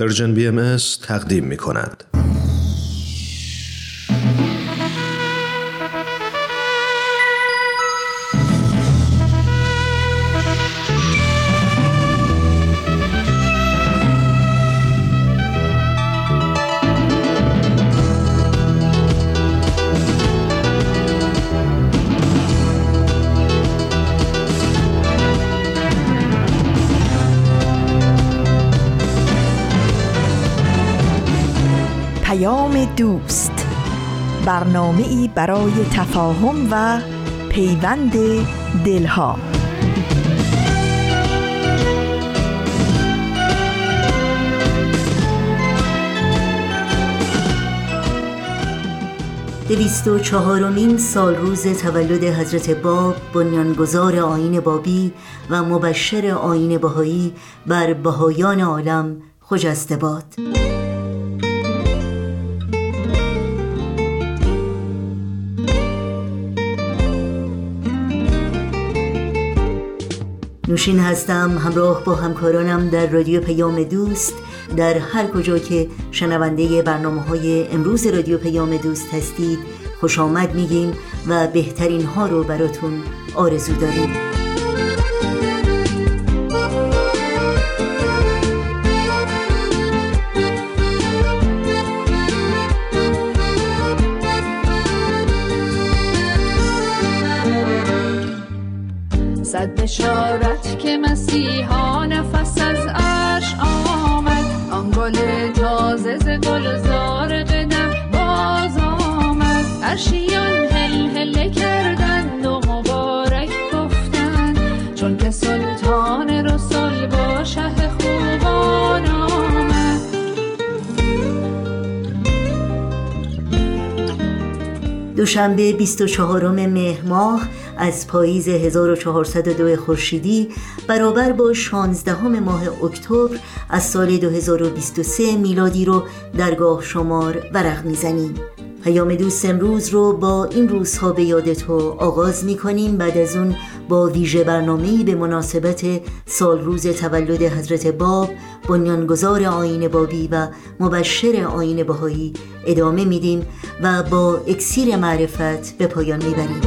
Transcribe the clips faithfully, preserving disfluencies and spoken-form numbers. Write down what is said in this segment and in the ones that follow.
پرژن بی ام اس تقدیم می کند. دوست، برنامه‌ای برای تفاهم و پیوند دلها. دویست و چهارمین سال روز تولد حضرت باب، بنیانگذار آئین بابی و مبشر آئین بهائی، بر بهائیان عالم خجسته باد. نوشین هستم، همراه با همکارانم در رادیو پیام دوست. در هر کجا که شنونده برنامه‌های امروز رادیو پیام دوست هستید، خوش آمد میگیم و بهترین ها رو براتون آرزو داریم. صد بشارت که مسیحا نفس از عرش آمد، آن گل تازه ز گلزار قدم باز آمد. عرشیان هل هل کردند و مبارک گفتند، چون که سلطان رسول با شه خوبان آمد. دوشنبه بیست و چهارم مهر ماه از پاییز هزار و چهارصد و دو خورشیدی، برابر با شانزدهم ماه اکتبر از سال دو هزار و بیست و سه میلادی رو درگاه شمار ورق میزنیم. پیام دوست امروز رو با این روزها به یادتو آغاز میکنیم. بعد از اون با ویژه برنامه‌ای به مناسبت سال روز تولد حضرت باب، بنیانگذار آئین بابی و مبشر آئین بهائی، ادامه میدیم و با اکسیر معرفت به پایان میبریم.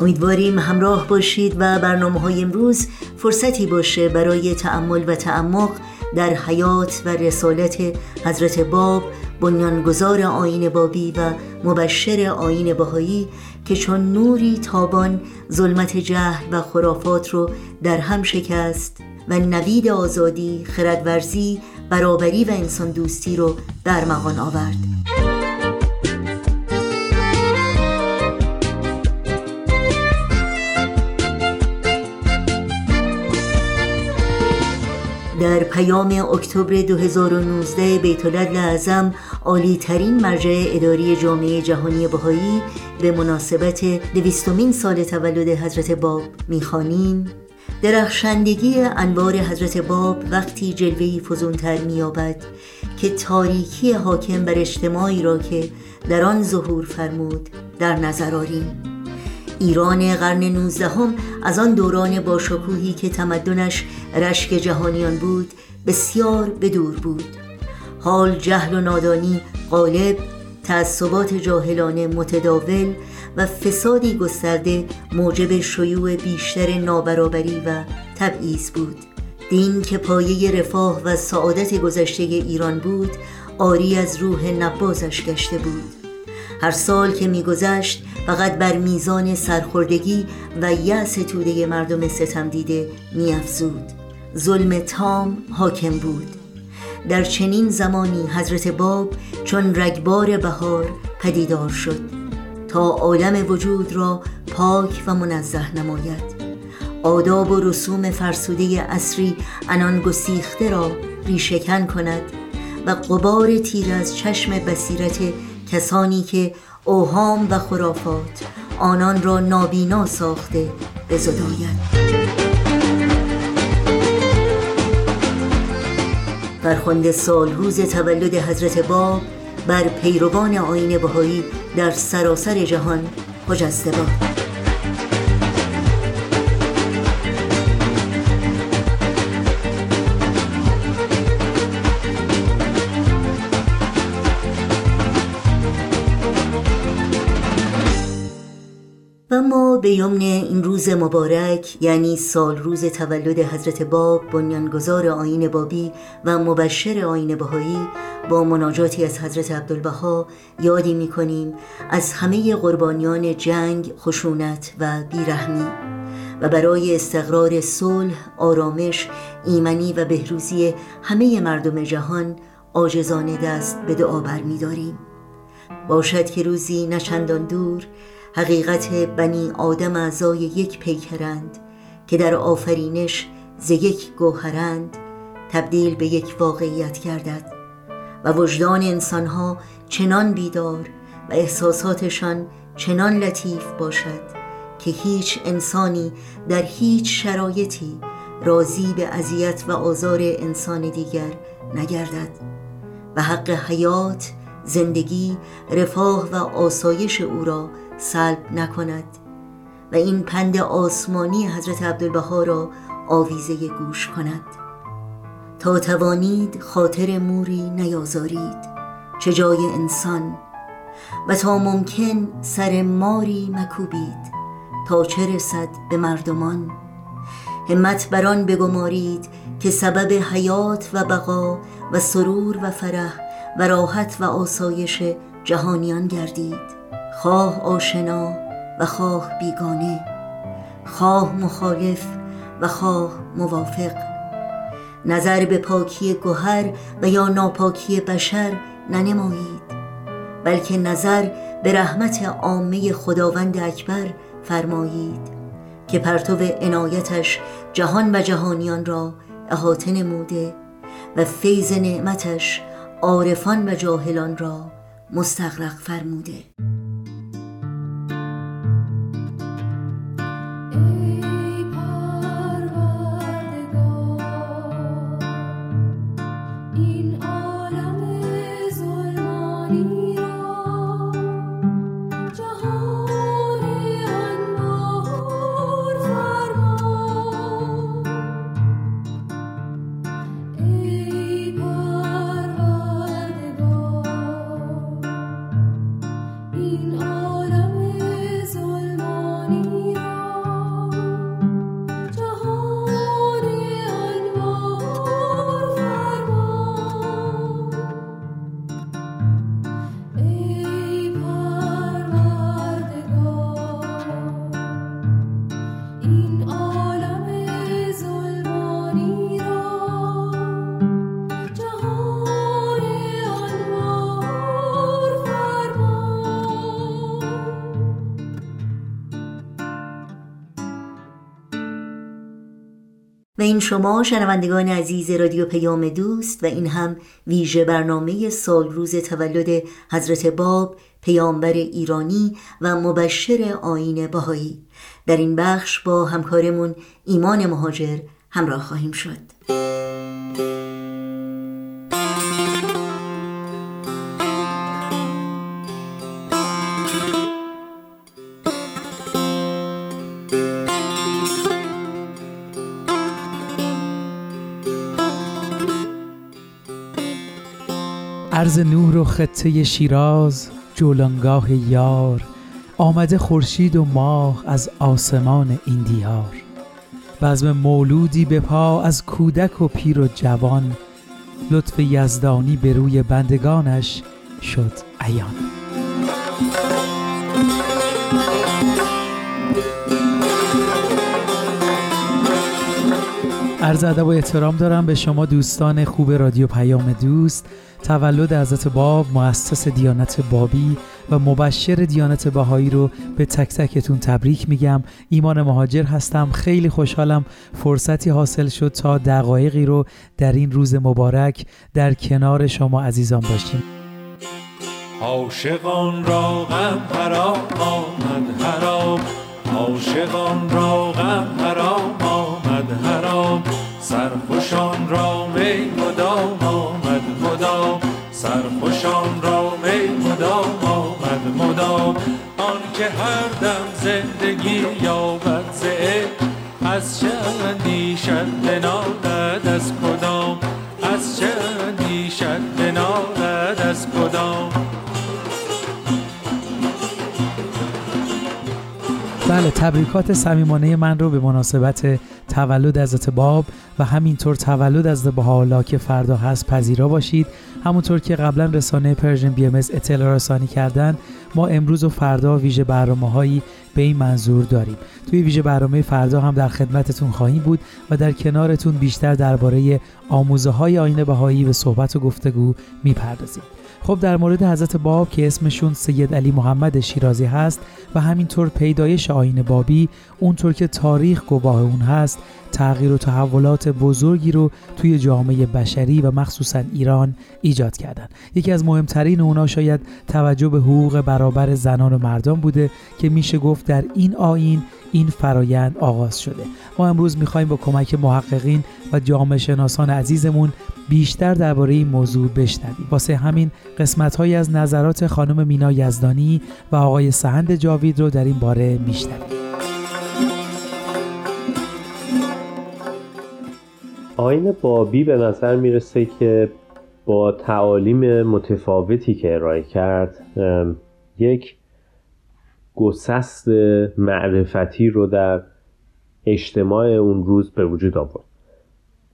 امیدواریم همراه باشید و برنامه‌های امروز فرصتی باشه برای تأمل و تعمق در حیات و رسالت حضرت باب، بنیانگذار آئین بابی و مبشر آئین بهائی، که چون نوری تابان ظلمت جهل و خرافات رو در هم شکست و نوید آزادی، خردورزی، برابری و انسان دوستی رو در مغان آورد. در پیام اکتبر دو هزار و نوزده بیت‌العدل اعظم، عالی‌ترین مرجع اداری جامعه جهانی بهائی، به مناسبت دویستمین سال تولد حضرت باب می‌خوانیم: درخشندگی انوار حضرت باب وقتی جلوه‌ای فزون‌تر می‌یابد که تاریکی حاکم بر اجتماعی را که در آن ظهور فرمود در نظر آریم. ایران قرن نوزدهم از آن دوران باشکوهی که تمدنش رشک جهانیان بود بسیار به دور بود. حال جهل و نادانی غالب، تعصبات جاهلانه متداول و فسادی گسترده موجب شیوع بیشتر نابرابری و تبعیض بود. دین که پایه رفاه و سعادت گذشته ایران بود، عاری از روح نبازش گشته بود. هر سال که می‌گذشت فقط بر میزان سرخوردگی و یأس توده مردم ستم دیده می‌افزود. ظلم تام حاکم بود. در چنین زمانی حضرت باب چون رگبار بهار پدیدار شد تا عالم وجود را پاک و منزه نماید. آداب و رسوم فرسوده عصری عنان گسیخته را ریشه‌کن کند و غبار تیر از چشم بصیرت کسانی که اوهام و خرافات آنان را نابینا ساخته بزداید. فرخنده سال روز تولد حضرت باب، بر پیروان آئین بهائی در سراسر جهان خجسته باد. به یمن این روز مبارک، یعنی سال روز تولد حضرت باب، بنیانگذار آئین بابی و مبشر آئین بهائی، با مناجاتی از حضرت عبدالبها یادی می‌کنیم از همه قربانیان جنگ، خشونت و بیرحمی و برای استقرار صلح، آرامش، ایمنی و بهروزی همه مردم جهان عاجزانه دست به دعا برمی‌داریم. باشد که روزی نه چندان دور حقیقت بنی آدم اعضای یک پیکرند که در آفرینش ز یک گوهرند تبدیل به یک واقعیت گردد و وجدان انسانها چنان بیدار و احساساتشان چنان لطیف باشد که هیچ انسانی در هیچ شرایطی راضی به اذیت و آزار انسان دیگر نگردد و حق حیات، زندگی، رفاه و آسایش او را سلب نکند و این پند آسمانی حضرت عبدالبها را آویزه گوش کند. تا توانید خاطر موری نیازارید چه جای انسان، و تا ممکن سر ماری مکوبید تا چه رسد به مردمان. همت بران بگمارید که سبب حیات و بقا و سرور و فرح و راحت و آسایش جهانیان گردید، خواه آشنا و خواه بیگانه، خواه مخالف و خواه موافق. نظر به پاکی گوهر و یا ناپاکی بشر ننمایید، بلکه نظر به رحمت عامه خداوند اکبر فرمایید که پرتو عنایتش جهان و جهانیان را احاطه نموده و فیض نعمتش عارفان و جاهلان را مستغرق فرموده. و این شما شنوندگان عزیز رادیو پیام دوست و این هم ویژه برنامه سال روز تولد حضرت باب، پیامبر ایرانی و مبشر آئین بهائی. در این بخش با همکارمون ایمان مهاجر همراه خواهیم شد. عرض نور و خطه شیراز، جولانگاه یار، آمده خورشید و ماه از آسمان این دیار. بزم مولودی به پا از کودک و پیر و جوان، لطف یزدانی به روی بندگانش شد عیان. عرض ادب و احترام دارم به شما دوستان خوب رادیو پیام دوست. تولد حضرت باب، مؤسس دیانت بابی و مبشر دیانت بهائی رو به تک تکتون تبریک میگم. ایمان مهاجر هستم، خیلی خوشحالم فرصتی حاصل شد تا دقایقی رو در این روز مبارک در کنار شما عزیزان باشیم. عاشقان را غم فرا آمد حرام، عاشقان را غم فرا آمد حرام، سرخوشان را می مدام آمد مدام، سرخوشان را می مدام آمد مدام. آن که هر دم زندگی یابد زعب، از چه اندیشد بنالد از کدام، از چه اندیشد بنالد از کدام. بله، تبریکات صمیمانه من رو به مناسبت تولد حضرت باب و همینطور تولد حضرت بهاءالله که فردا هست پذیرا باشید. همونطور که قبلا رسانه پرژن بی ام اس اطلاع رسانی کردن، ما امروز و فردا ویژه برنامه‌هایی به این منظور داریم. توی ویژه برنامه فردا هم در خدمتتون خواهیم بود و در کنارتون بیشتر درباره آموزه‌های آئین بهائی به صحبت و گفتگو می‌پردازیم. خب در مورد حضرت باب که اسمشون سید علی محمد شیرازی هست و همینطور پیدایش آئین بابی، اونطور که تاریخ گواه اون هست، تغییر و تحولات بزرگی رو توی جامعه بشری و مخصوصا ایران ایجاد کردن. یکی از مهمترین اونا شاید توجه به حقوق برابر زنان و مردان بوده که میشه گفت در این آیین این فرایند آغاز شده. ما امروز میخوایم با کمک محققین و جامعه شناسان عزیزمون بیشتر درباره این موضوع بشنویم. واسه همین قسمت‌هایی از نظرات خانم مینا یزدانی و آقای سهند جاوید رو در این باره میشنویم. آئین بابی به نظر میرسه که با تعالیم متفاوتی که ارائه کرد یک گسست معرفتی رو در اجتماع اون روز به وجود آورد.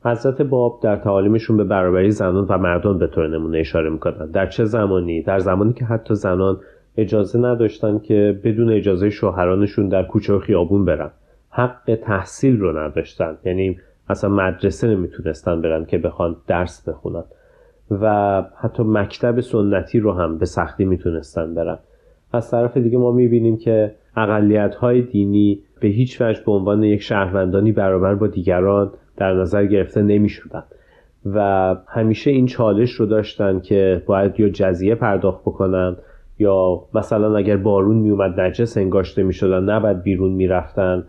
حضرت باب در تعالیمشون به برابری زنان و مردان به طور نمونه اشاره میکنند. در چه زمانی؟ در زمانی که حتی زنان اجازه نداشتن که بدون اجازه شوهرانشون در کوچه و خیابون برن، حق تحصیل رو نداشتن، یعنی اصلا مدرسه نمیتونستن برن که بخوان درس بخونن و حتی مکتب سنتی رو هم به سختی میتونستن برن. از طرف دیگه ما میبینیم که اقلیت‌های دینی به هیچ وجه به عنوان یک شهروندانی برابر با دیگران در نظر گرفته نمیشدن و همیشه این چالش رو داشتن که باید یا جزیه پرداخت بکنن یا مثلا اگر بارون میومد نجس انگاشته میشدن، نباید بیرون میرفتن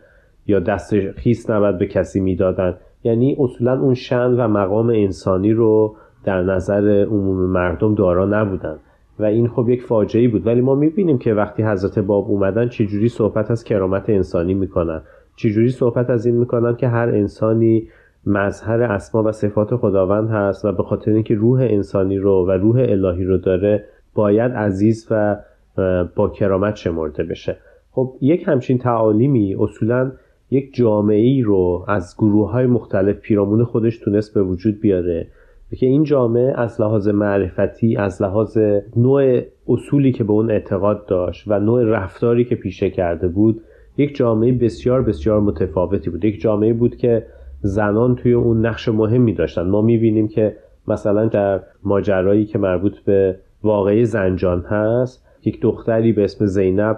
یا دست خیس نباید به کسی میدادن. یعنی اصولا اون شأن و مقام انسانی رو در نظر عموم مردم دارا نبودن و این خب یک فاجعه‌ای بود. ولی ما میبینیم که وقتی حضرت باب اومدن چجوری صحبت از کرامت انسانی میکنن، چجوری صحبت از این میکنن که هر انسانی مظهر اسما و صفات خداوند هست و به خاطر اینکه روح انسانی رو و روح الهی رو داره باید عزیز و با کرامت شمرده بشه. خب یک همچین تعالیمی اصولا یک جامعه‌ای رو از گروه‌های مختلف پیرامون خودش تونست به وجود بیاره که این جامعه از لحاظ معرفتی، از لحاظ نوع اصولی که به اون اعتقاد داشت و نوع رفتاری که پیشه کرده بود، یک جامعه بسیار بسیار متفاوتی بود. یک جامعه بود که زنان توی اون نقش مهمی داشتن. ما می‌بینیم که مثلا در ماجرایی که مربوط به واقعه زنجان هست، یک دختری به اسم زینب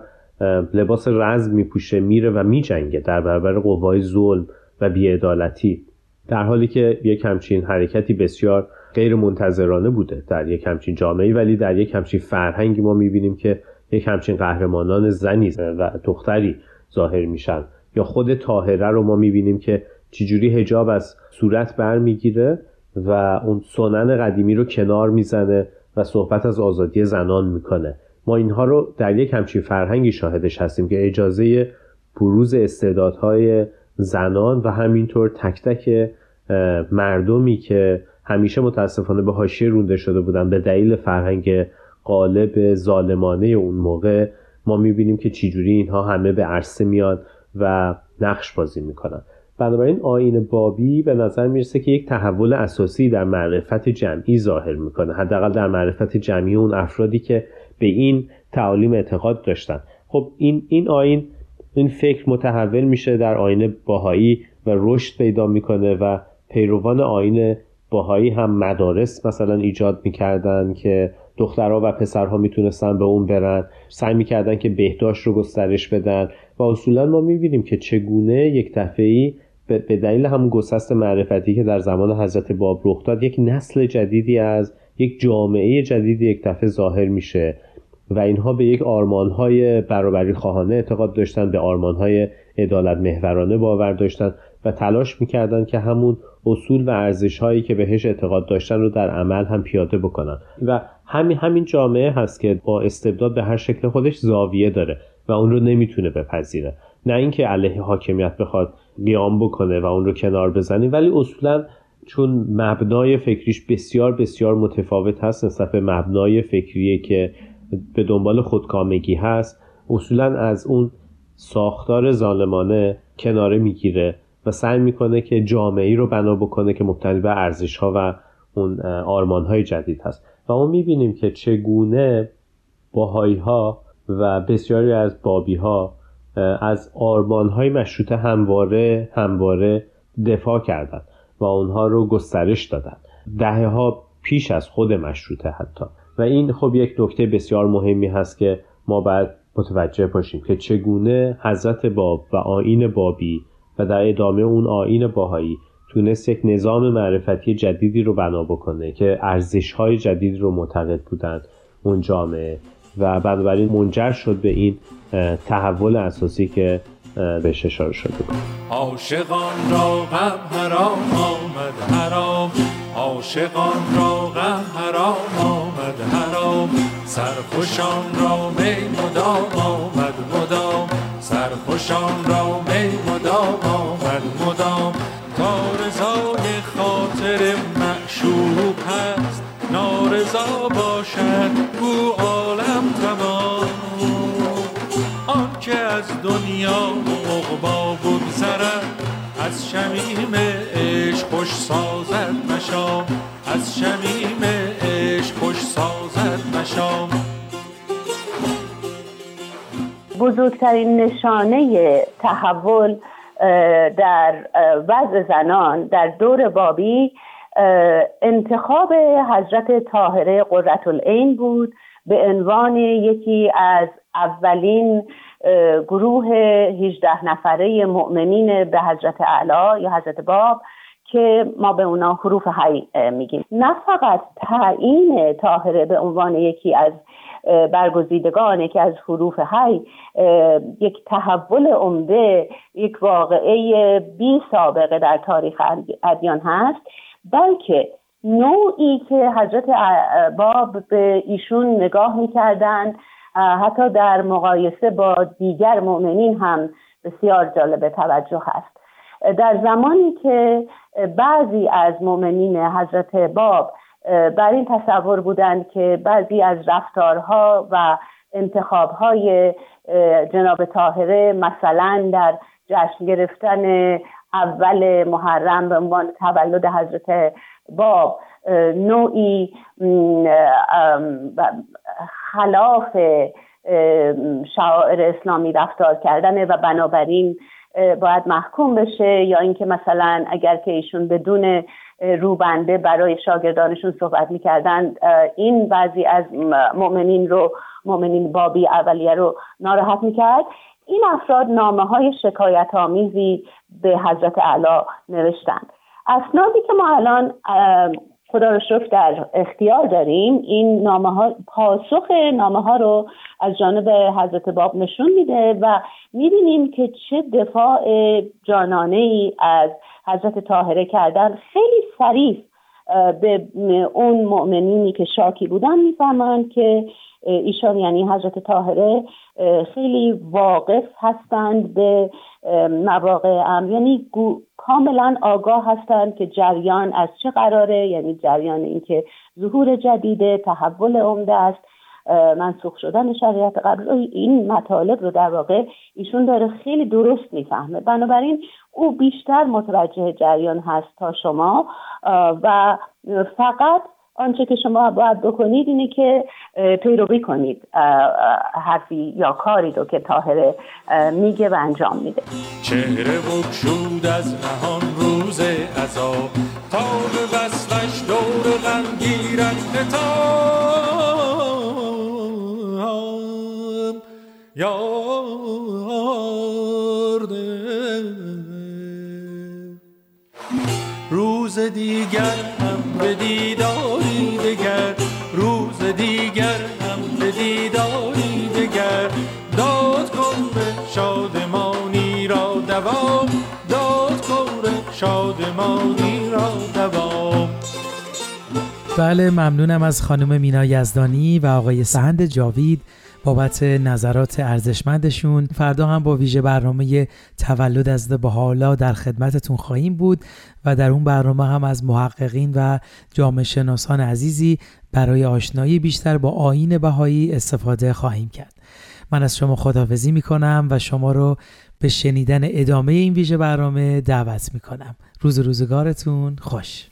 لباس رزم میپوشه، میره و میجنگه در برابر قوای ظلم و بی‌عدالتی، در حالی که یک همچین حرکتی بسیار غیر منتظرانه بوده در یک همچین جامعه‌ای. ولی در یک همچین فرهنگی ما می‌بینیم که یک همچین قهرمانان زنی و دختری ظاهر میشن. یا خود طاهره رو ما می‌بینیم که چجوری حجاب از صورت برمیگیره و اون سنن قدیمی رو کنار میزنه و صحبت از آزادی زنان میکنه. ما اینها رو در یک همچین فرهنگی شاهدش هستیم که اجازه بروز استعدادهای زنان و همینطور تک تک مردمی که همیشه متاسفانه به حاشیه رونده شده بودن به دلیل فرهنگ غالب ظالمانه اون موقع، ما میبینیم که چجوری اینها همه به عرصه میان و نقش بازی میکنن. بنابراین آیین بابی به نظر میرسه که یک تحول اساسی در معرفت جمعی ظاهر میکنه، حداقل در معرفت جمعی اون افرادی که به این تعالیم اعتقاد داشتن. خب این این آیین این فکر متحول میشه در آیین بهائی و رشد پیدا میکنه و پیروان آیین بهائی هم مدارس مثلا ایجاد میکردن که دخترها و پسرها میتونستن به اون برن، سعی میکردن که بهداشت رو گسترش بدن و اصولا ما میبینیم که چگونه یک دفعه‌ای به دلیل هم گسست معرفتی که در زمان حضرت باب رخ داد، یک نسل جدیدی از یک جامعه جدیدی یک دفعه ظاهر میشه و اینها به یک آرمان‌های برابری خواهانه اعتقاد داشتن، به آرمان‌های عدالت محورانه باور داشتن و تلاش می‌کردن که همون اصول و ارزش‌هایی که بهش اعتقاد داشتن رو در عمل هم پیاده بکنن و همین همین جامعه هست که با استبداد به هر شکل خودش زاویه داره و اون رو نمیتونه بپذیره، نه اینکه علیه حاکمیت بخواد قیام بکنه و اون رو کنار بزنه، ولی اصولاً چون مبنای فکریش بسیار بسیار متفاوت هست نسبت به مبنای فکریه که به دنبال خودکامگی هست، اصولا از اون ساختار ظالمانه کناره میگیره و سعی میکنه که جامعه‌ای رو بنا بکنه که مبتنی بر ارزش‌ها و اون آرمان‌های جدید هست. و ما میبینیم که چگونه بهائی‌ها و بسیاری از بابی‌ها از آرمان‌های مشروطه همواره همواره دفاع کردند و اونها رو گسترش دادند، دهه‌ها پیش از خود مشروطه حتی. و این خب یک نکته بسیار مهمی هست که ما باید متوجه باشیم که چگونه حضرت باب و آئین بابی و در ادامه اون آئین بهائی تونست یک نظام معرفتی جدیدی رو بنا بکنه که ارزش‌های جدید رو معتقد بودن اون جامعه و بنابراین منجر شد به این تحول اساسی که بهش اشاره شده بود. عاشقان را غم حرام آمد حرام، عاشقان را غم حرام آمد حرام، سرخوشان را می مدام آمد مدام، سرخوشان را می مدام آمد مدام، تا رضای خاطر معشوق هست نارضا باشد گو عالم تمام، آن که از دنیا و عقبی بگذرد از شمیم عشق خوش سازد مشام، از شمیم عشق خوش سازد مشام. بزرگترین نشانه تحول در وضع زنان در دور بابی انتخاب حضرت طاهره قرةالعین بود به عنوان یکی از اولین گروه هجده نفره مؤمنین به حضرت اعلی یا حضرت باب که ما به اونا حروف حی میگیم. نه فقط تعیین طاهره به عنوان یکی از برگزیدگان که از حروف حی یک تحول عمده، یک واقعه بی سابقه در تاریخ ادیان هست، بلکه نوعی که حضرت باب به ایشون نگاه میکردند حتی در مقایسه با دیگر مؤمنین هم بسیار جالب توجه هست. در زمانی که بعضی از مؤمنین حضرت باب بر این تصور بودند که بعضی از رفتارها و انتخابهای جناب طاهره، مثلا در جشن گرفتن اول محرم به عنوان تولد حضرت باب نوعی خلاف شعائر اسلامی رفتار کردنه و بنابراین باید محکوم بشه، یا اینکه مثلا اگر که ایشون بدون روبنده برای شاگردانشون صحبت میکردن این بعضی از مؤمنین رو، مؤمنین بابی اولیه رو ناراحت میکرد. این افراد نامه های شکایت آمیزی به حضرت اعلی نوشتند. اسنادی که ما الان خدا رو شکر در اختیار داریم این نامه ها، پاسخ نامه ها رو از جانب حضرت باب نشون میده و میبینیم که چه دفاع جانانه ای از حضرت طاهره کردن. خیلی صریح به اون مؤمنینی که شاکی بودن میفهمند که ایشان یعنی حضرت طاهره خیلی واقف هستند به مواقع امر، یعنی کاملا آگاه هستند که جریان از چه قراره، یعنی جریان این که ظهور جدیده، تحول عمده است، منسوخ شدن شریعت قبل، این مطالب رو در واقع ایشون داره خیلی درست میفهمه. بنابراین او بیشتر متوجه جریان هست تا شما و فقط آنچه که شما باید بکنید اینه که پیروی کنید حرفی یا کاری رو که طاهره میگه و انجام میده. چهره بکشود از نهان روز عذاب، تا به وصلش دور غم گیرد تام، یارده روز دیگر هم به دیداری دگر، روز دیگر هم به دیداری دگر، داد کن به شادمانی را دوام، داد کن به شادمانی را دوام. بله، ممنونم از خانم مینا یزدانی و آقای سهند جاوید بابت نظرات ارزشمندشون. فردا هم با ویژه برنامه تولد از بهاءالله در خدمتتون خواهیم بود و در اون برنامه هم از محققین و جامعه شناسان عزیزی برای آشنایی بیشتر با آیین بهایی استفاده خواهیم کرد. من از شما خداحافظی میکنم و شما رو به شنیدن ادامه این ویژه برنامه دعوت میکنم. روز روزگارتون خوش.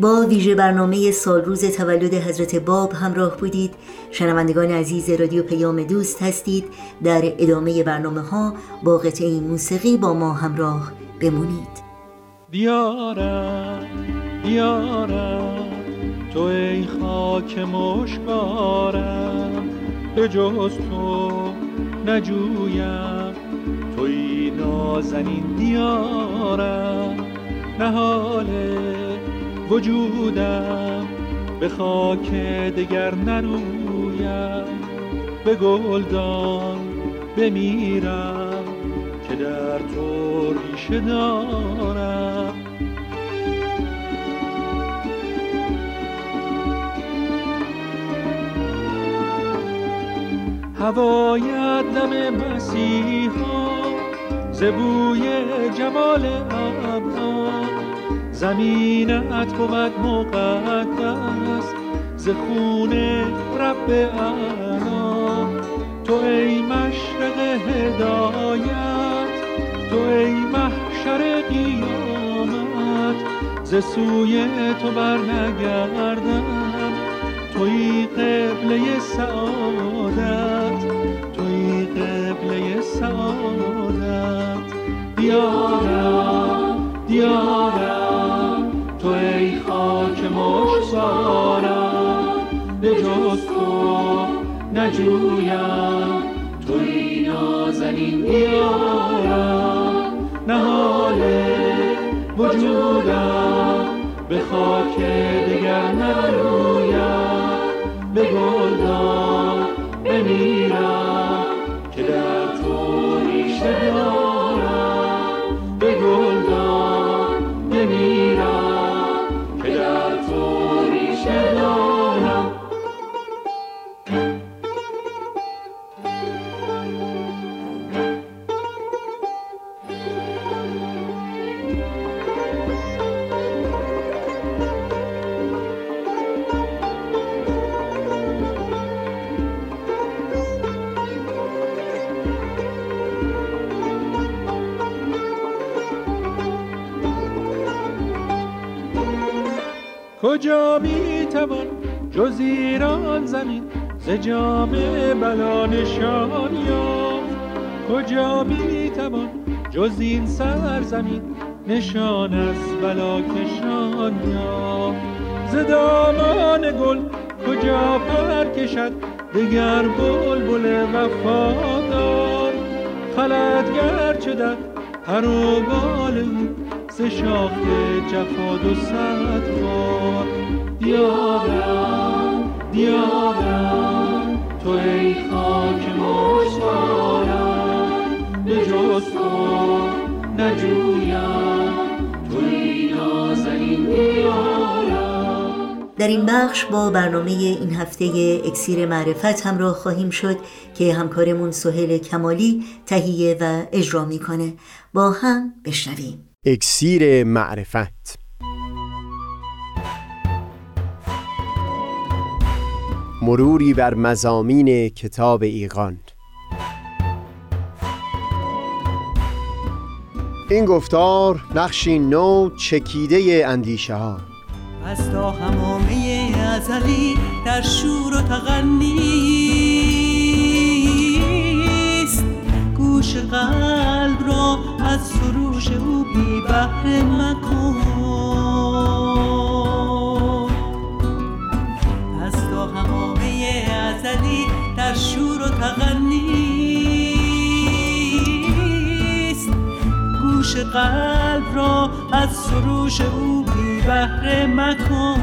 با ویژه برنامه سال روز تولد حضرت باب همراه بودید. شنوندگان عزیز رادیو پیام دوست هستید. در ادامه برنامه ها با قطعه موسیقی با ما همراه بمونید. دیارم دیارم تو ای خاک مشکارم، به جز تو نجویم توی نازنین دیارم، نهاله وجودم به خاک دگر نرویم، به گلدان بمیرم که در تو ریشه دارم. هوایت دم مسیحا زبوی جمال ابرا، زمینت بود مقدس ز خون رب اعلا، تو ای مشرق هدایت تو ای محشر قیامت، ز سوی تو برنگردم توی قبله سعادت، توی قبله سعادت. دیارم دیارم تو ای خاک مشکارم، به جز تو نجویم توی نازنین دیارم، نهال وجودم به خاک دگر نرویم، به گلدان بمیرم که در تو ریشه دارم، به گلدان بمیرم که در تو ریشه دارم. کجا میتوان جز ایران زمین ز جام بلا نشان یافت، کجا میتوان جز این سرزمین نشان از بلا کشان یافت. ز دامان گل کجا پرکشد دگر بلبل وفادار، خلد گرچه در پر و بال او ز شاخ جفا دو صد بار. دیارم دیارم تو ای خاک مشکارم، به جز تو نجویم توی نازنین دیارم. در این بخش با برنامه این هفته اکسیر معرفت همراه خواهیم شد که همکارمون سهیل کمالی تهیه و اجرا میکنه. با هم بشنویم اکسیر معرفت. مروری بر مضامین کتاب ایغاند. این گفتار نقشی نو چکیده اندیشه ها از تا همامه ازلی در شور و تغنیست، گوش قلب را از سروش او بی بحر مکن، از تا همامه ازلی در شور و تغنیست، گوش قلب را از سروش او بی بحر مکن،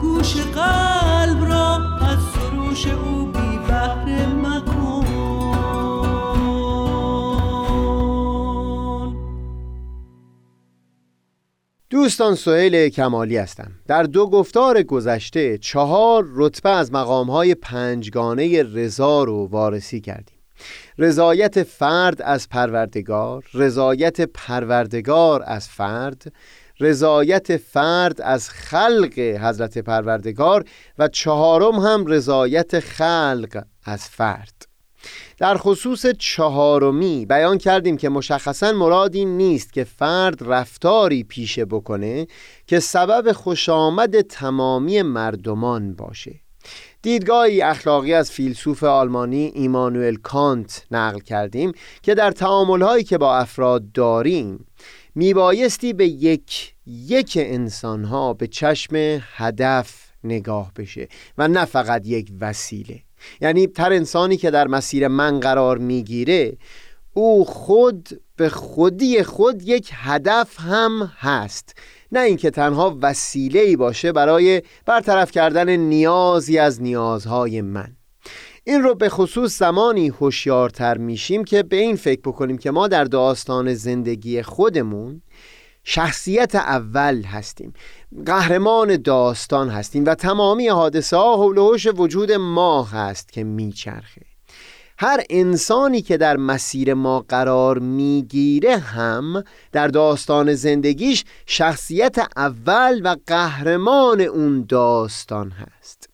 گوش قلب را از سروش او بی بحر مکن. دوستان، سهیل کمالی هستم. در دو گفتار گذشته چهار رتبه از مقام‌های پنجگانه رضا رو وارسی کردیم. رضایت فرد از پروردگار، رضایت پروردگار از فرد، رضایت فرد از خلق حضرت پروردگار و چهارم هم رضایت خلق از فرد. در خصوص چهارمی بیان کردیم که مشخصاً مراد این نیست که فرد رفتاری پیشه بکنه که سبب خوش آمد تمامی مردمان باشه. دیدگاهی اخلاقی از فیلسوف آلمانی ایمانوئل کانت نقل کردیم که در تعامل‌هایی که با افراد داریم میبایستی به یک یک انسان‌ها به چشم هدف نگاه بشه و نه فقط یک وسیله. یعنی هر انسانی که در مسیر من قرار میگیره او خود به خودی خود یک هدف هم هست، نه اینکه تنها وسیله‌ای باشه برای برطرف کردن نیازی از نیازهای من. این رو به خصوص زمانی هوشیارتر میشیم که به این فکر بکنیم که ما در داستان زندگی خودمون شخصیت اول هستیم، قهرمان داستان هستیم و تمامی حادثه ها حول و حوش وجود ما هست که میچرخه. هر انسانی که در مسیر ما قرار میگیره هم در داستان زندگیش شخصیت اول و قهرمان اون داستان هست.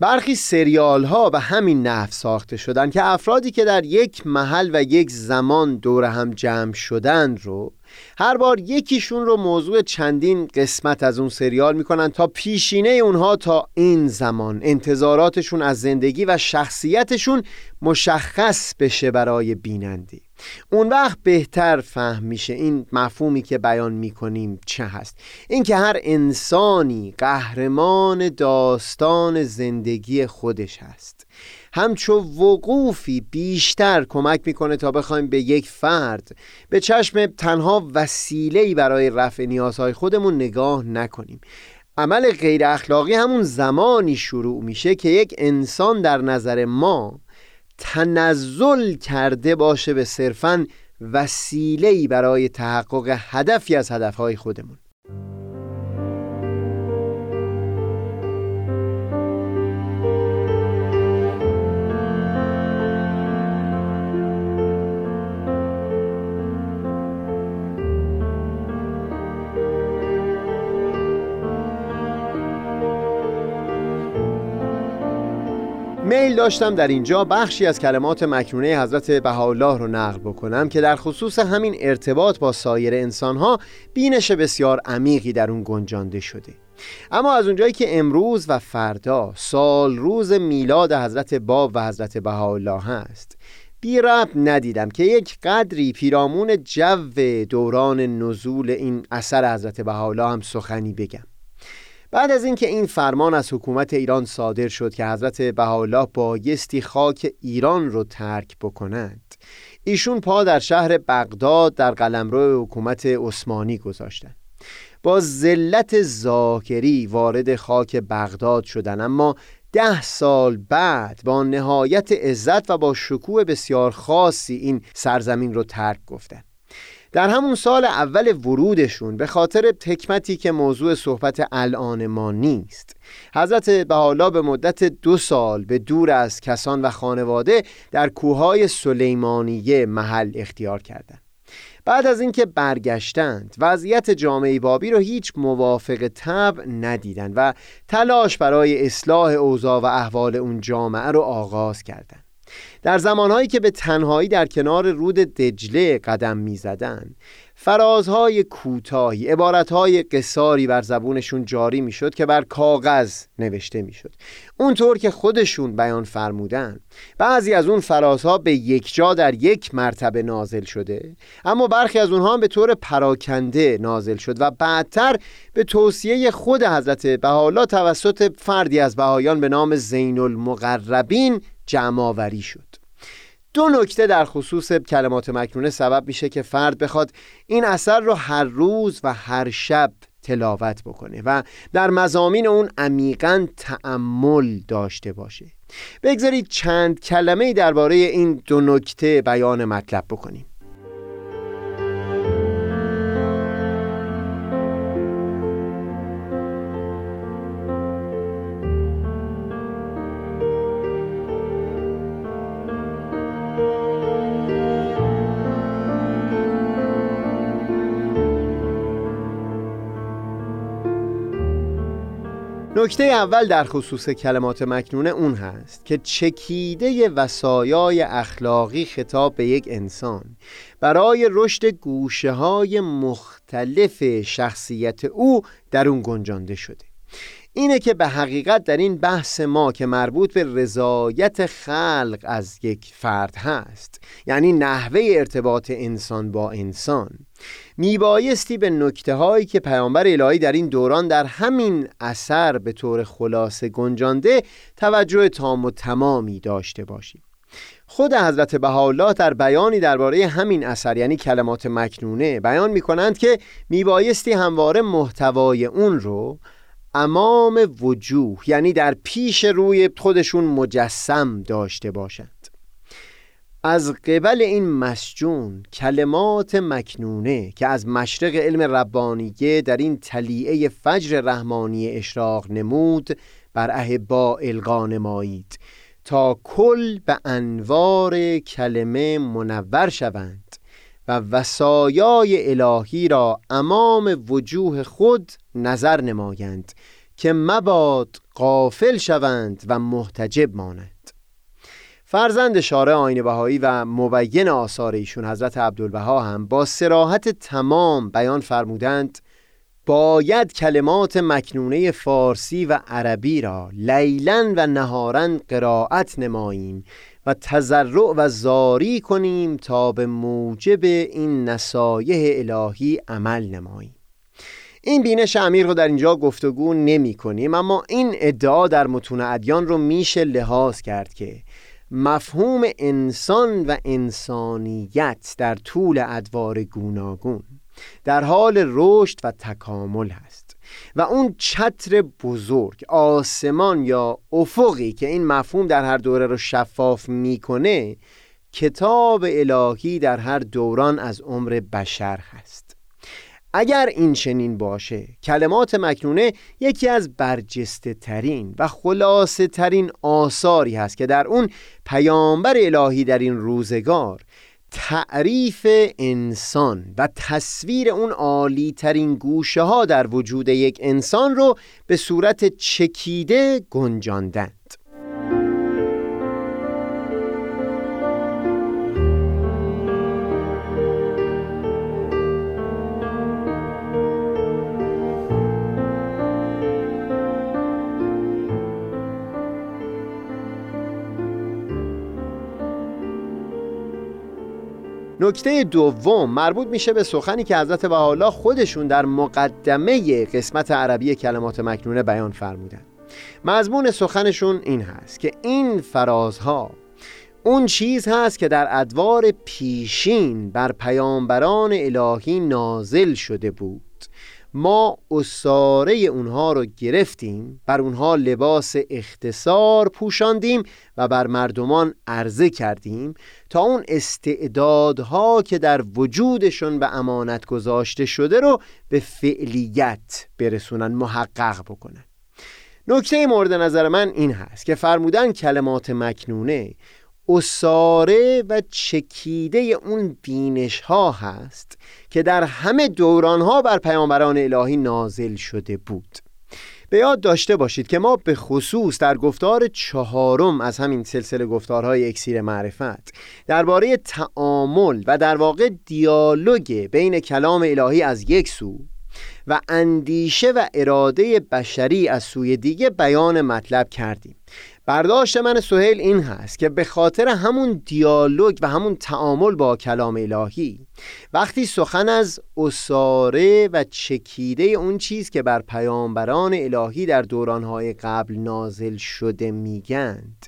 برخی سریال ها به همین نحو ساخته شدن که افرادی که در یک محل و یک زمان دور هم جمع شدن رو هر بار یکیشون رو موضوع چندین قسمت از اون سریال میکنن تا پیشینه اونها تا این زمان، انتظاراتشون از زندگی و شخصیتشون مشخص بشه برای بیننده. اون وقت بهتر فهم میشه این مفهومی که بیان میکنیم چه هست، اینکه هر انسانی قهرمان داستان زندگی خودش هست. همچو وقوفی بیشتر کمک میکنه تا بخوایم به یک فرد به چشم تنها وسیله‌ای برای رفع نیازهای خودمون نگاه نکنیم. عمل غیر اخلاقی همون زمانی شروع میشه که یک انسان در نظر ما تنزل کرده باشه به صرفاً وسیله‌ای برای تحقق هدفی از هدفهای خودمون. میل داشتم در اینجا بخشی از کلمات مکنونه حضرت بهاءالله رو نقل بکنم که در خصوص همین ارتباط با سایر انسان‌ها بینش بسیار عمیقی در اون گنجانده شده. اما از اونجایی که امروز و فردا سال روز میلاد حضرت باب و حضرت بهاءالله هست، بی ربط ندیدم که یک قدری پیرامون جو دوران نزول این اثر حضرت بهاءالله هم سخنی بگم. بعد از اینکه این فرمان از حکومت ایران صادر شد که حضرت بهاءالله بایستی خاک ایران رو ترک بکنند، ایشون پا در شهر بغداد در قلمرو حکومت عثمانی گذاشتند. با ذلت ذاکری وارد خاک بغداد شدند، اما ده سال بعد با نهایت عزت و با شکوه بسیار خاصی این سرزمین رو ترک گفتند. در همون سال اول ورودشون به خاطر حکمتی که موضوع صحبت الان ما نیست، حضرت بهاءالله به مدت دو سال به دور از کسان و خانواده در کوههای سلیمانیه محل اختیار کردند. بعد از اینکه برگشتند وضعیت جامعه بابی رو هیچ موافق طبع ندیدند و تلاش برای اصلاح اوضاع و احوال اون جامعه رو آغاز کردند. در زمانهایی که به تنهایی در کنار رود دجله قدم می‌زدند، فرازهای کوتاهی، عبارتهای قصاری بر زبونشون جاری می‌شد که بر کاغذ نوشته می‌شد. اونطور که خودشون بیان فرمودن، بعضی از اون فرازها به یک جا در یک مرتبه نازل شده، اما برخی از اونها به طور پراکنده نازل شد و بعدتر به توصیه خود حضرت بهاءالله توسط فردی از بهایان به نام زین المقربین جمع‌آوری شد. دو نکته در خصوص کلمات مکنونه سبب میشه که فرد بخواد این اثر رو هر روز و هر شب تلاوت بکنه و در مضامین اون عمیقاً تأمل داشته باشه. بگذارید چند کلمه‌ای درباره این دو نکته بیان مطلب بکنیم. Thank you. نکته اول در خصوص کلمات مکنونه اون هست که چکیده وصایای اخلاقی خطاب به یک انسان برای رشد گوشه‌های مختلف شخصیت او در اون گنجانده شده. اینه که به حقیقت در این بحث ما که مربوط به رضایت خلق از یک فرد هست، یعنی نحوه ارتباط انسان با انسان، میبایستی به نکته هایی که پیامبر الهی در این دوران در همین اثر به طور خلاصه گنجانده توجه تام و تمامی داشته باشیم. خود حضرت بهاءالله در بیانی درباره همین اثر یعنی کلمات مکنونه بیان میکنند که میبایستی همواره محتوای اون رو امام وجوه یعنی در پیش روی خودشون مجسم داشته باشند. از قبل این مسجون کلمات مکنونه که از مشرق علم ربانیه در این طلیعه فجر رحمانی اشراق نمود بر احبا القا نمایید تا کل به انوار کلمه منور شوند و وصایای الهی را امام وجوه خود نظر نمایند که مباد غافل شوند و محتجب مانند. فرزند شارع آئین بهائی و مبین آثار ایشون حضرت عبدالبها هم با صراحت تمام بیان فرمودند باید کلمات مکنونه فارسی و عربی را لیلا و نهارا قرائت نماییم و تضرع و زاری کنیم تا به موجب این نصایح الهی عمل نماییم. این بینش عمیق رو در اینجا گفتگو نمی کنیم، اما این ادعا در متون ادیان رو میشه لحاظ کرد که مفهوم انسان و انسانیت در طول ادوار گوناگون در حال رشد و تکامل هست و اون چتر بزرگ آسمان یا افقی که این مفهوم در هر دوره رو شفاف میکنه کتاب الهی در هر دوران از عمر بشر هست. اگر این چنین باشه کلمات مکنونه یکی از برجسته ترین و خلاصه ترین آثاری هست که در اون پیامبر الهی در این روزگار تعریف انسان و تصویر اون عالی ترین گوشه ها در وجود یک انسان رو به صورت چکیده گنجاندند. نکته دوم مربوط میشه به سخنی که حضرت بهاءالله خودشون در مقدمه قسمت عربی کلمات مکنونه بیان فرمودن. مضمون سخنشون این هست که این فرازها اون چیز هست که در ادوار پیشین بر پیامبران الهی نازل شده بود، ما اساره اونها رو گرفتیم، بر اونها لباس اختصار پوشاندیم و بر مردمان عرضه کردیم تا اون استعدادها که در وجودشون به امانت گذاشته شده رو به فعلیت برسونن، محقق بکنن. نکته مورد نظر من این هست که فرمودن کلمات مکنونه اساره و چکیده اون بینش ها هست که در همه دوران ها بر پیامبران الهی نازل شده بود. به یاد داشته باشید که ما به خصوص در گفتار چهارم از همین سلسله گفتارهای اکسیر معرفت درباره تعامل و در واقع دیالوگ بین کلام الهی از یک سو و اندیشه و اراده بشری از سوی دیگه بیان مطلب کردیم. برداشت من سهیل این هست که به خاطر همون دیالوگ و همون تعامل با کلام الهی وقتی سخن از اساره و چکیده اون چیز که بر پیامبران الهی در دورانهای قبل نازل شده میگند،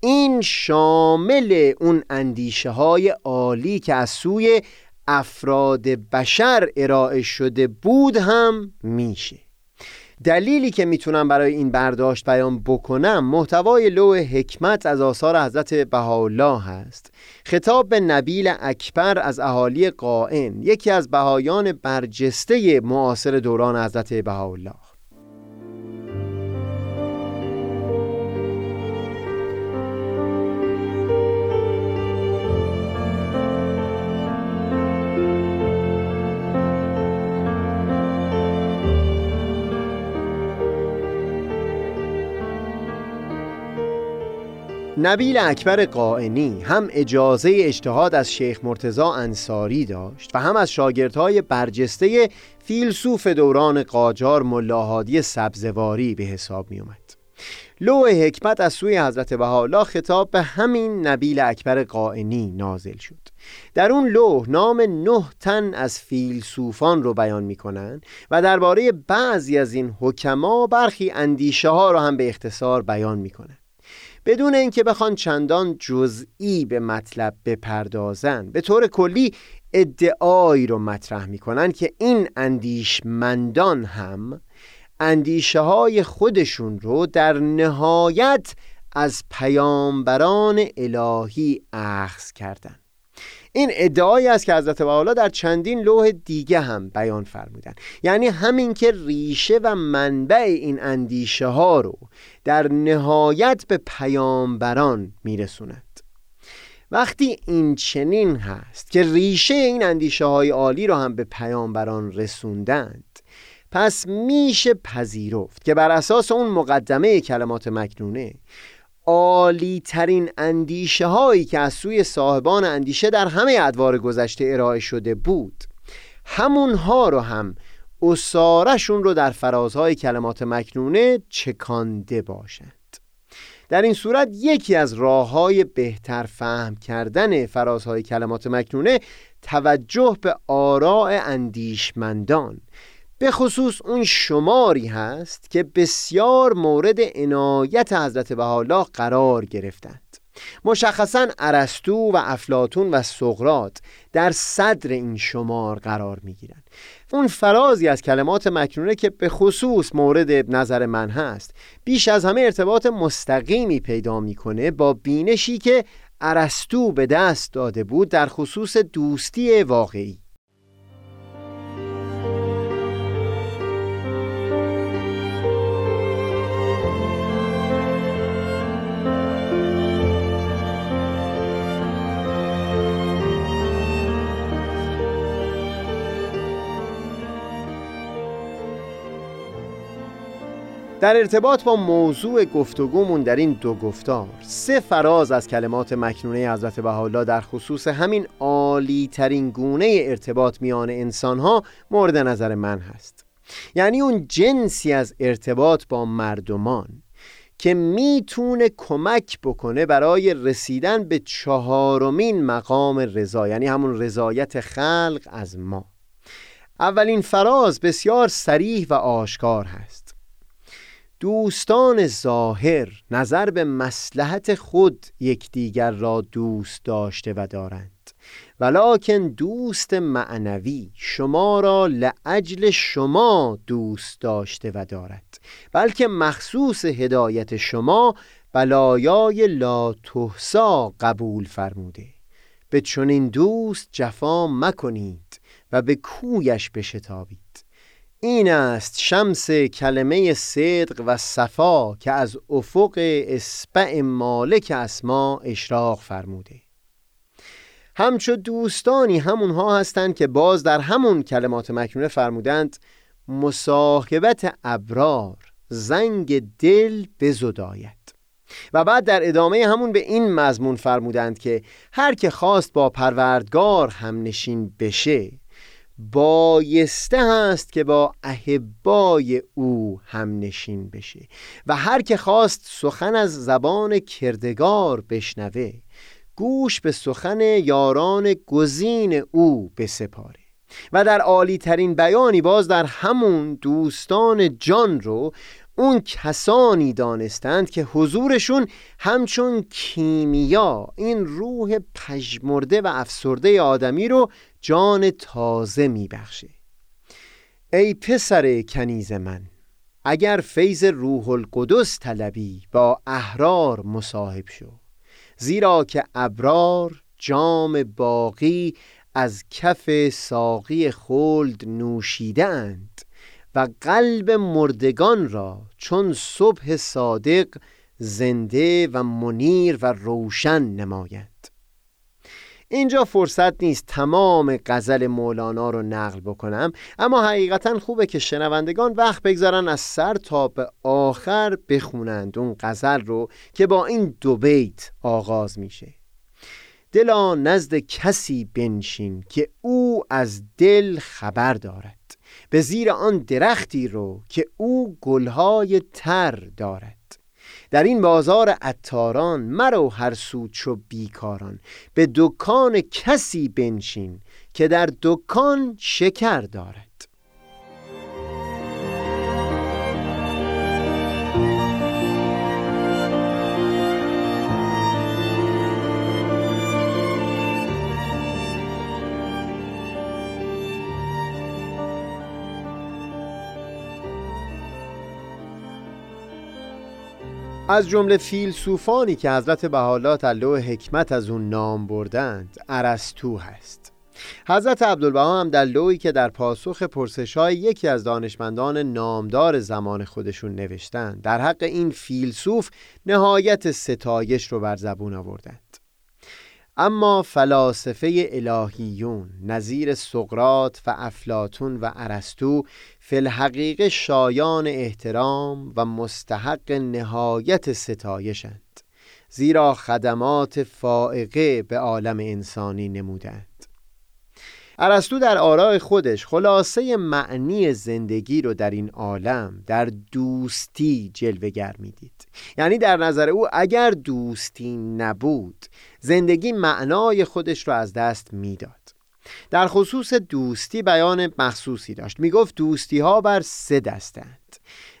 این شامل اون اندیشه های عالی که از سوی افراد بشر ارائه شده بود هم میشه. دلیلی که میتونم برای این برداشت بیان بکنم محتوای لوح حکمت از آثار حضرت بهاءالله هست. خطاب به نبیل اکبر از اهالی قائن، یکی از بهایان برجسته معاصر دوران حضرت بهاءالله. نبیل اکبر قائنی هم اجازه اجتهاد از شیخ مرتزا انساری داشت و هم از شاگردهای برجسته فیلسوف دوران قاجار ملاحادی سبزواری به حساب می اومد. لوح حکمت از سوی حضرت بهاءالله خطاب به همین نبیل اکبر قائنی نازل شد. در اون لوح نام نه تن از فیلسوفان رو بیان می‌کنند و درباره بعضی از این حکما برخی اندیشه ها رو هم به اختصار بیان می‌کنند. بدون اینکه بخوان چندان جزئی به مطلب بپردازن، به طور کلی ادعایی رو مطرح می‌کنند که این اندیشمندان هم اندیشه های خودشون رو در نهایت از پیامبران الهی اخذ کردند. این ادعایی است که حضرت بهاءالله در چندین لوح دیگه هم بیان فرمودن. یعنی همین که ریشه و منبع این اندیشه ها رو در نهایت به پیامبران میرسوند. وقتی این چنین هست که ریشه این اندیشه های عالی رو هم به پیامبران رسوندند، پس میشه پذیرفت که بر اساس اون مقدمه کلمات مکنونه عالی ترین اندیشه هایی که از سوی صاحبان اندیشه در همه ادوار گذشته ارائه شده بود، همونها رو هم اصارشون رو در فرازهای کلمات مکنونه چکانده باشند. در این صورت یکی از راه های بهتر فهم کردن فرازهای کلمات مکنونه توجه به آراء اندیشمندان، به خصوص اون شماری هست که بسیار مورد عنایت حضرت بهاءالله قرار گرفتند. مشخصاً ارسطو و افلاطون و سقراط در صدر این شمار قرار میگیرند. اون فرازی از کلمات مکنونه که به خصوص مورد نظر من هست، بیش از همه ارتباط مستقیمی پیدا میکنه با بینشی که ارسطو به دست داده بود در خصوص دوستی واقعی. در ارتباط با موضوع گفتگومون در این دو گفتار، سه فراز از کلمات مکنونه حضرت بهاءالله در خصوص همین عالی ترین گونه ارتباط میان انسانها مورد نظر من هست. یعنی اون جنسی از ارتباط با مردمان که میتونه کمک بکنه برای رسیدن به چهارمین مقام رضا، یعنی همون رضایت خلق از ما. اولین فراز بسیار صریح و آشکار هست. دوستان ظاهر نظر به مصلحت خود یکدیگر را دوست داشته و دارند، ولکن دوست معنوی شما را لاجل شما دوست داشته و دارد، بلکه مخصوص هدایت شما بلایای لا تحصا قبول فرموده. به چنین دوست جفا مکنید و به کویش بشتابید. این است شمس کلمه صدق و صفا که از افق اصبع مالک اسما اشراق فرموده. همچو دوستانی همونها هستند که باز در همون کلمات مکنونه فرمودند مصاحبت ابرار زنگ دل بزداید، و بعد در ادامه همون به این مضمون فرمودند که هر که خواست با پروردگار همنشین بشه بایسته هست که با احبای او هم نشین بشه، و هر که خواست سخن از زبان کردگار بشنوه گوش به سخن یاران گزین او بسپاره. و در عالی ترین بیانی باز در همون دوستان جان رو اون کسانی دانستند که حضورشون همچون کیمیا این روح پژمرده و افسرده آدمی رو جان تازه میبخشه. ای پسر کنیز من، اگر فیض روح القدس طلبی با احرار مصاحب شو، زیرا که ابرار جام باقی از کف ساقی خلد نوشیدند و قلب مردگان را چون صبح صادق زنده و منیر و روشن نمایند. اینجا فرصت نیست تمام غزل مولانا رو نقل بکنم، اما حقیقتا خوبه که شنوندگان وقت بگذارن از سر تا به آخر بخونند اون غزل رو که با این دو بیت آغاز میشه: دلا نزد کسی بنشین که او از دل خبر دارد، به زیر آن درختی رو که او گلهای تر دارد، در این بازار عطاران مرو هر سو چو بیکاران، به دکان کسی بنشین که در دکان شکر دارد. از جمله فیلسوفانی که حضرت بهاءالله لوح حکمت از اون نام بردند ارسطو هست. حضرت عبدالبها هم در لوحی که در پاسخ پرسش‌های یکی از دانشمندان نامدار زمان خودشون نوشتند در حق این فیلسوف نهایت ستایش رو بر زبون آوردند. اما فلاسفه الهیون نظیر سقراط و افلاطون و ارسطو فی الحقیقه شایان احترام و مستحق نهایت ستایشند، زیرا خدمات فائقه به عالم انسانی نمودند. ارسطو در آراء خودش خلاصه معنی زندگی رو در این عالم در دوستی جلوه‌گر می‌دید. یعنی در نظر او اگر دوستی نبود زندگی معنای خودش رو از دست می‌داد. در خصوص دوستی بیان مخصوصی داشت. میگفت دوستی‌ها بر سه دستند.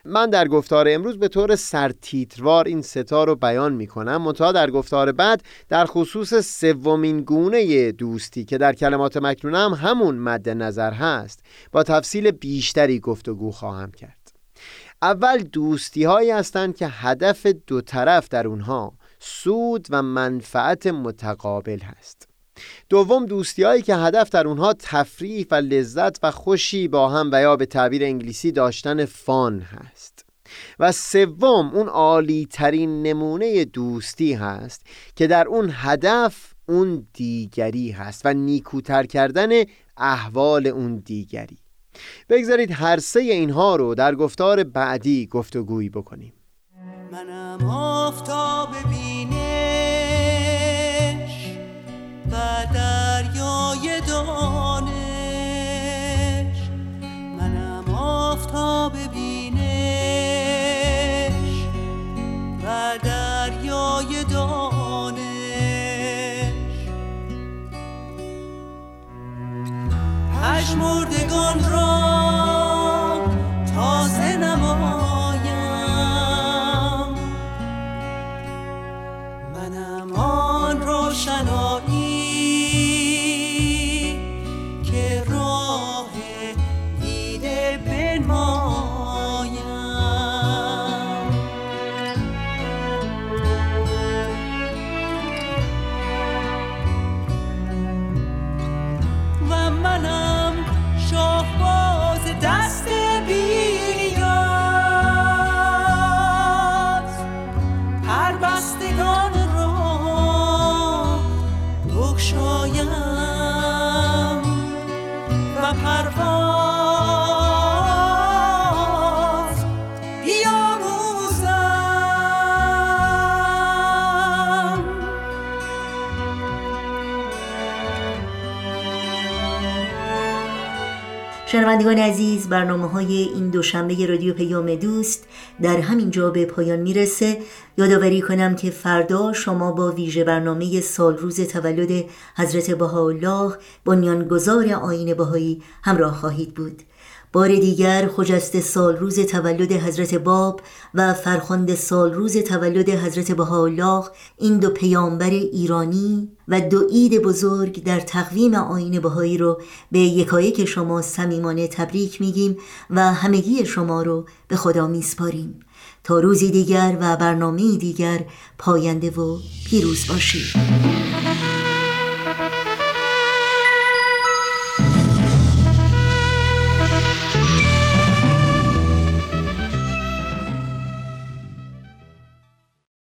من در گفتار امروز به طور سرتیتروار این ستا رو بیان میکنم، منتها در گفتار بعد در خصوص سومین گونه دوستی که در کلمات مکنونه هم همون مد نظر هست با تفصیل بیشتری گفتگو خواهم کرد. اول دوستی هایی هستند که هدف دو طرف در اونها سود و منفعت متقابل هست. دوم دوستی هایی که هدف در اونها تفریح و لذت و خوشی با هم و یا به تعبیر انگلیسی داشتن فان هست. و سوم اون عالی ترین نمونه دوستی هست که در اون هدف اون دیگری هست و نیکوتر کردن احوال اون دیگری. بگذارید هر سه اینها رو در گفتار بعدی گفتگویی بکنیم. منم آفتاب بینش و دریای دانش، منم آفتاب بینش و دریای دانش، پژمردگان را تازه نمایم، منم آن روشنایی شنوندگان عزیز، برنامه‌های این دوشنبه رادیو پیام دوست در همین جا به پایان میرسه. یادآوری کنم که فردا شما با ویژه برنامه سالروز تولد حضرت بهاءالله بنیانگذار آئین بهائی همراه خواهید بود. بار دیگر خجسته سالروز تولد حضرت باب و فرخنده سالروز تولد حضرت بهاءالله، این دو پیامبر ایرانی و دو عید بزرگ در تقویم آئین بهائی رو به یکایک شما صمیمانه تبریک میگیم و همگی شما رو به خدا میسپاریم. تا روزی دیگر و برنامه دیگر، پاینده و پیروز باشید.